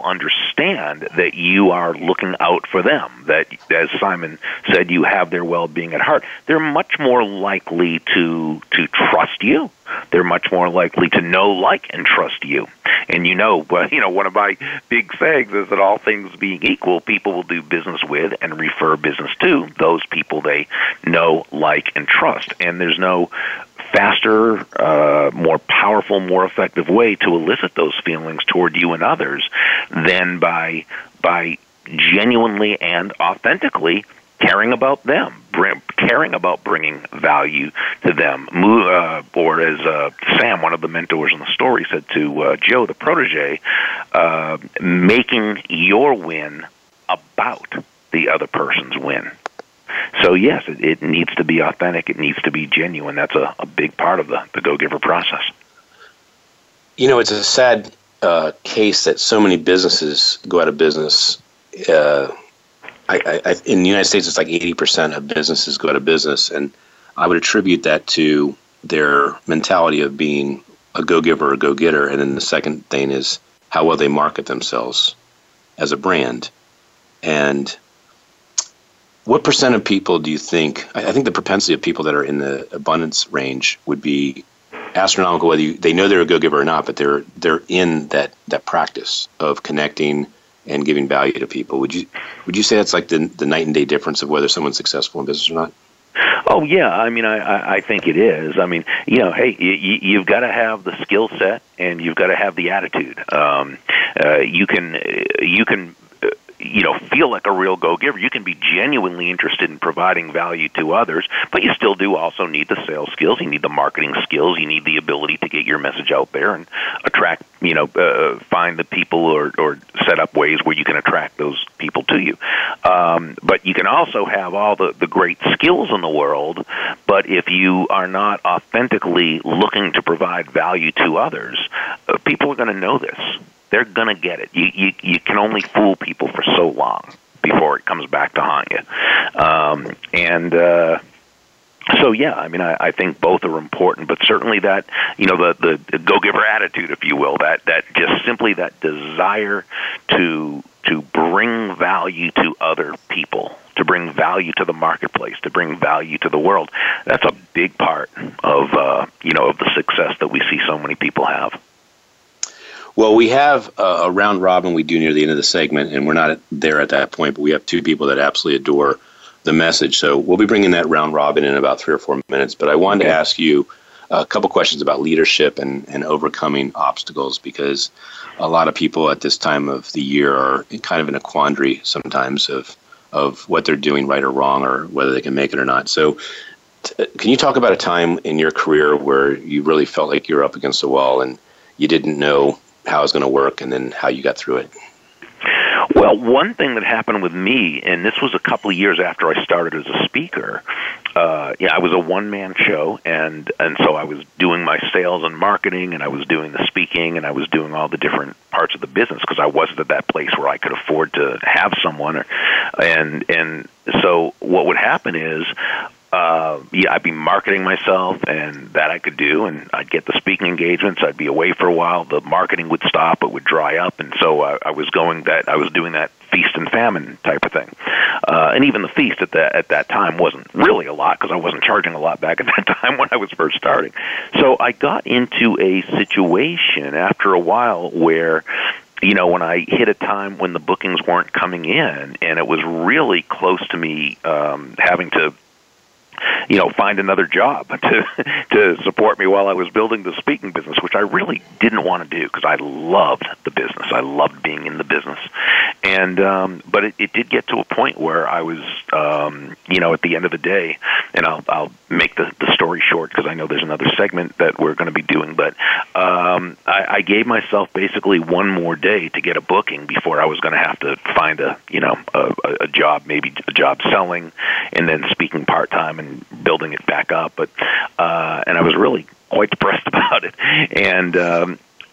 understand that you are looking out for them, that, as Simon said, you have their well-being at heart, they're much more likely to trust you. They're much more likely to know, like, and trust you. And one of my big sayings is that all things being equal, people will do business with and refer business to those people they know, like, and trust. And there's no faster, more powerful, more effective way to elicit those feelings toward you and others than by genuinely and authentically caring about them, caring about bringing value to them. Or as Sam, one of the mentors in the story, said to Joe, the protege, making your win about the other person's win. So yes, it needs to be authentic. It needs to be genuine. That's a big part of the Go-Giver process. It's a sad case that so many businesses go out of business. In the United States, it's like 80% of businesses go out of business, and I would attribute that to their mentality of being a go-giver or a go-getter. And then the second thing is how well they market themselves as a brand. And what percent of people do you think? I think the propensity of people that are in the abundance range would be astronomical, whether they know they're a go-giver or not, but they're in that practice of connecting and giving value to people. Would you say that's like the night and day difference of whether someone's successful in business or not? Oh yeah, I mean, I think it is. I mean, you've got to have the skill set and you've got to have the attitude. You can. Feel like a real go-giver. You can be genuinely interested in providing value to others, but you still do also need the sales skills. You need the marketing skills. You need the ability to get your message out there and attract, find the people or set up ways where you can attract those people to you. But you can also have all the great skills in the world, but if you are not authentically looking to provide value to others, people are going to know this. They're going to get it. You can only fool people for so long before it comes back to haunt you. I think both are important, but certainly that, the go-giver attitude, if you will, that just simply that desire to bring value to other people, to bring value to the marketplace, to bring value to the world. That's a big part of the success that we see so many people have. Well, we have a round robin we do near the end of the segment, and we're not there at that point, but we have two people that absolutely adore the message. So we'll be bringing that round robin in about 3 or 4 minutes. But I wanted to ask you a couple questions about leadership and overcoming obstacles, because a lot of people at this time of the year are kind of in a quandary sometimes of what they're doing right or wrong, or whether they can make it or not. So can you talk about a time in your career where you really felt like you were up against the wall and you didn't know how it was going to work, and then how you got through it? Well, one thing that happened with me, and this was a couple of years after I started as a speaker, I was a one-man show, and so I was doing my sales and marketing, and I was doing the speaking, and I was doing all the different parts of the business, because I wasn't at that place where I could afford to have someone. And so what would happen is, I'd be marketing myself, and that I could do, and I'd get the speaking engagements. I'd be away for a while. The marketing would stop. It would dry up, and so I was doing that feast and famine type of thing. And even the feast at that time wasn't really a lot, because I wasn't charging a lot back at that time when I was first starting. So I got into a situation after a while where, when I hit a time when the bookings weren't coming in, and it was really close to me having to find another job to support me while I was building the speaking business, which I really didn't want to do, because I loved the business. I loved being in the business. And but it did get to a point where I was, at the end of the day, and I'll make the story short, because I know there's another segment that we're going to be doing, but I gave myself basically one more day to get a booking before I was going to have to find a job, maybe a job selling, and then speaking part-time, and building it back up. But and I was really quite depressed about it. And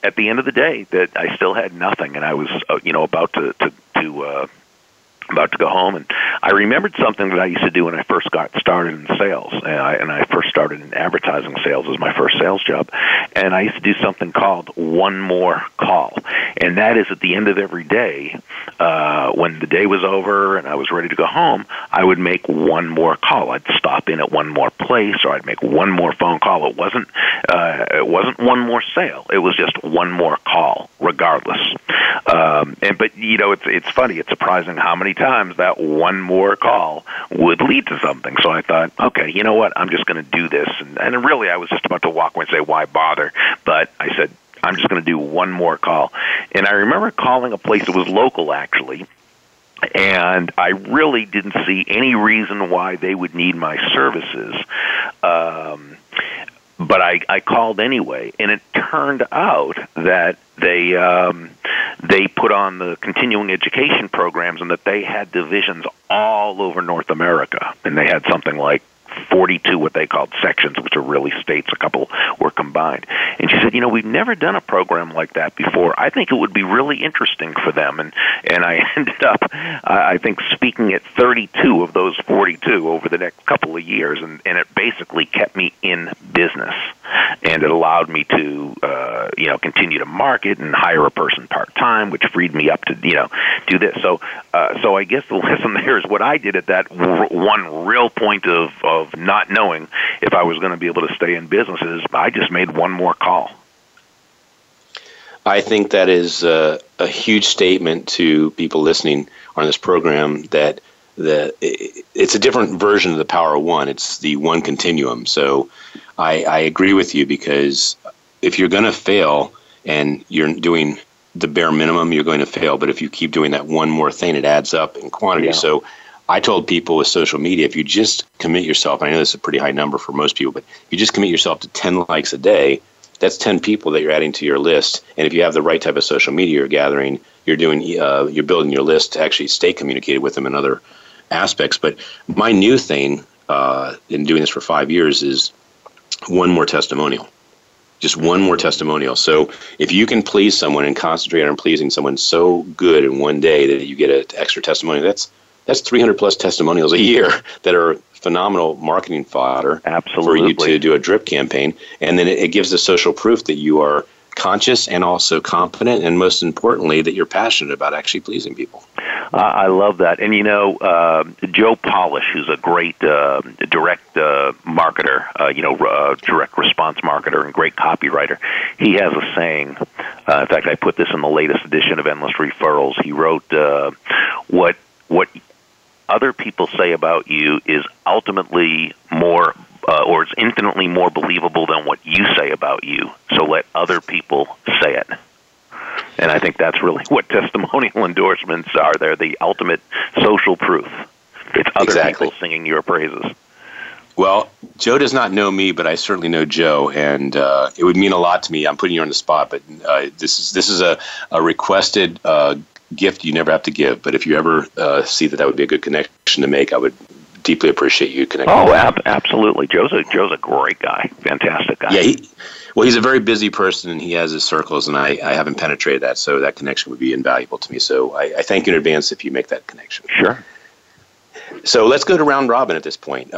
at the end of the day, that I still had nothing, and I was about to go home. And I remembered something that I used to do when I first got started in sales, and I first started in advertising sales as my first sales job. And I used to do something called one more call, and that is at the end of every day, when the day was over and I was ready to go home, I would make one more call. I'd stop in at one more place, or I'd make one more phone call. It wasn't one more sale. It was just one more call, regardless. It's funny. It's surprising how many times that one more call would lead to something. So I thought, okay, you know what? I'm just going to do this. And really, I was just about to walk away and say, why bother? But I said, I'm just going to do one more call. And I remember calling a place that was local, actually. And I really didn't see any reason why they would need my services. But I called anyway, and it turned out that they put on the continuing education programs, and that they had divisions all over North America, and they had something like 42 what they called sections, which are really states. A couple were combined. And she said, we've never done a program like that before. I think it would be really interesting for them. And I ended up, I think, speaking at 32 of those 42 over the next couple of years. And it basically kept me in business. And it allowed me to, continue to market and hire a person part-time, which freed me up to, do this. So I guess the lesson there is what I did at that one real point of not knowing if I was going to be able to stay in businesses. I just made one more call. I think that is a huge statement to people listening on this program, that it's a different version of the power of one. It's the one continuum. So I agree with you, because if you're going to fail and you're doing the bare minimum, you're going to fail. But if you keep doing that one more thing, it adds up in quantity. Yeah. So I told people with social media, if you just commit yourself, and I know this is a pretty high number for most people, but if you just commit yourself to 10 likes a day, that's 10 people that you're adding to your list. And if you have the right type of social media you're gathering, you're building your list to actually stay communicated with them in other aspects. But my new thing in doing this for 5 years is one more testimonial. Just one more testimonial. So if you can please someone and concentrate on pleasing someone so good in one day that you get an extra testimonial, that's 300 plus testimonials a year that are phenomenal marketing fodder. Absolutely. For you to do a drip campaign. And then it gives the social proof that you are conscious and also competent, and most importantly, that you're passionate about actually pleasing people. I love that. And Joe Polish, who's a great direct marketer, direct response marketer and great copywriter, he has a saying. In fact, I put this in the latest edition of Endless Referrals. He wrote, what other people say about you is ultimately more or it's infinitely more believable than what you say about you. So let other people say it. And I think that's really what testimonial endorsements are. They're the ultimate social proof. It's other people singing your praises. Well, Joe does not know me, but I certainly know Joe, and it would mean a lot to me. I'm putting you on the spot, but this is a requested gift you never have to give. But if you ever see that would be a good connection to make, I would deeply appreciate you connecting. Oh, absolutely. Joe's a great guy. Fantastic guy. Yeah, he's a very busy person, and he has his circles, and I haven't penetrated that, so that connection would be invaluable to me. So I thank you in advance if you make that connection. Sure. So let's go to round robin at this point.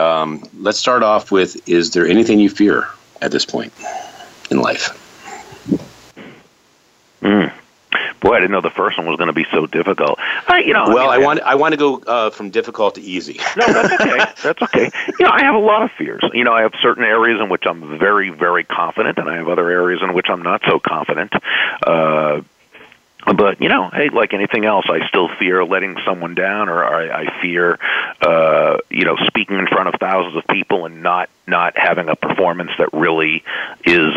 Let's start off with, is there anything you fear at this point in life? Boy, I didn't know the first one was going to be so difficult. I want to go from difficult to easy. No, that's okay. That's okay. I have a lot of fears. I have certain areas in which I'm very, very confident, and I have other areas in which I'm not so confident. But, hey, like anything else, I still fear letting someone down, or I fear, speaking in front of thousands of people and not having a performance that really is,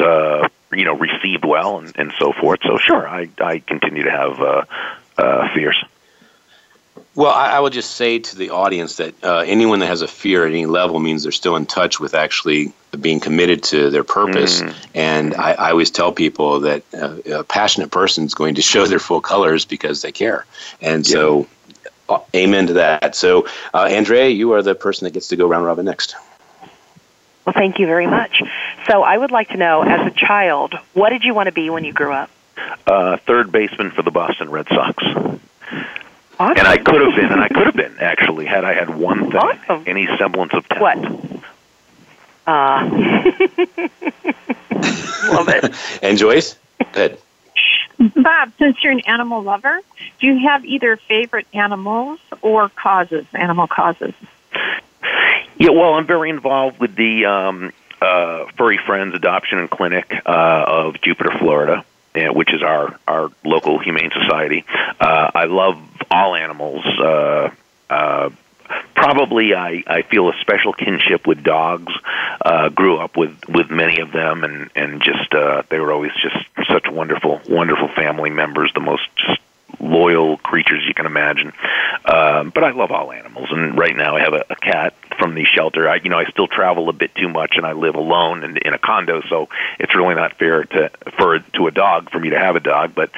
received well and so forth. So, sure, I continue to have fears. Well, I would just say to the audience that anyone that has a fear at any level means they're still in touch with actually being committed to their purpose. And I always tell people that a passionate person is going to show their full colors because they care. And so, amen to that. So, Andrea, you are the person that gets to go round robin next. Well, thank you very much. So I would like to know, as a child, what did you want to be when you grew up? Third baseman for the Boston Red Sox. Awesome. And I could have been, actually, had I had one thing, any semblance of talent. What? Love it. And Joyce? Good. Bob, since you're an animal lover, do you have either favorite animals or causes, animal causes? Yeah, well, I'm very involved with the Furry Friends Adoption and Clinic of Jupiter, Florida, which is our local humane society. I love all animals. Probably I feel a special kinship with dogs. Grew up with many of them, and just they were always just such wonderful, wonderful family members, the most just loyal creatures you can imagine. But I love all animals, and right now I have a cat from the shelter. I still travel a bit too much, and I live alone and in a condo, so it's really not fair to a dog for me to have a dog, but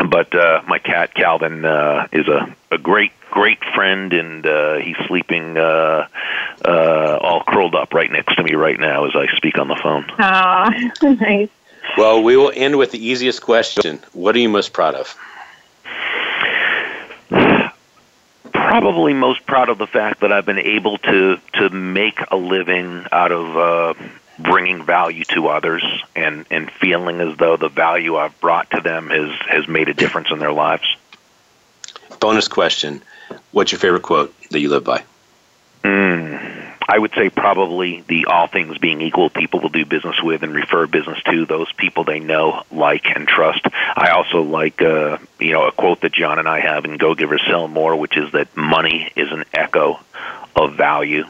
my cat Calvin is a great friend, and he's sleeping all curled up right next to me right now as I speak on the phone. Aw, nice. Well, we will end with the easiest question. What are you most proud of? Probably most proud of the fact that I've been able to make a living out of bringing value to others and feeling as though the value I've brought to them has made a difference in their lives. Bonus question. What's your favorite quote that you live by? I would say probably the all things being equal, people will do business with and refer business to those people they know, like, and trust. I also like, a quote that John and I have in Go-Giver Sell More, which is that money is an echo of value.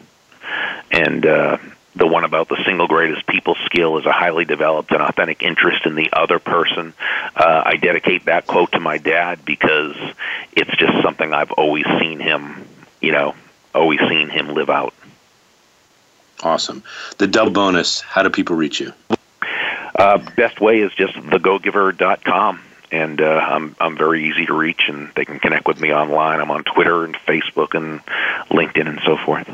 And the one about the single greatest people skill is a highly developed and authentic interest in the other person. I dedicate that quote to my dad because it's just something I've always seen him, live out. Awesome. The double bonus, how do people reach you? Best way is just thegogiver.com, and I'm very easy to reach, and they can connect with me online. I'm on Twitter and Facebook and LinkedIn and so forth.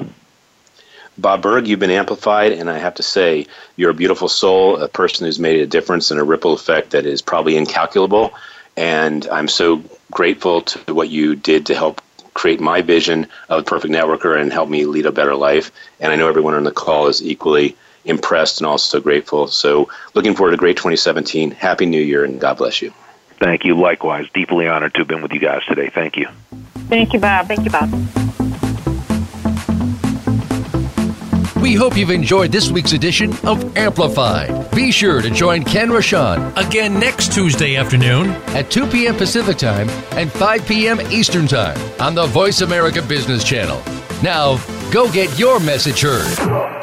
Bob Burg, you've been amplified, and I have to say, you're a beautiful soul, a person who's made a difference and a ripple effect that is probably incalculable, and I'm so grateful to what you did to help create my vision of the Perfect Networker and help me lead a better life. And I know everyone on the call is equally impressed and also grateful. So looking forward to a great 2017. Happy New Year, and God bless you. Thank you. Likewise, deeply honored to have been with you guys today. Thank you. Thank you, Bob. Thank you, Bob. We hope you've enjoyed this week's edition of Amplified. Be sure to join Ken Rochon again next Tuesday afternoon at 2 p.m. Pacific Time and 5 p.m. Eastern Time on the Voice America Business Channel. Now, Go get your message heard.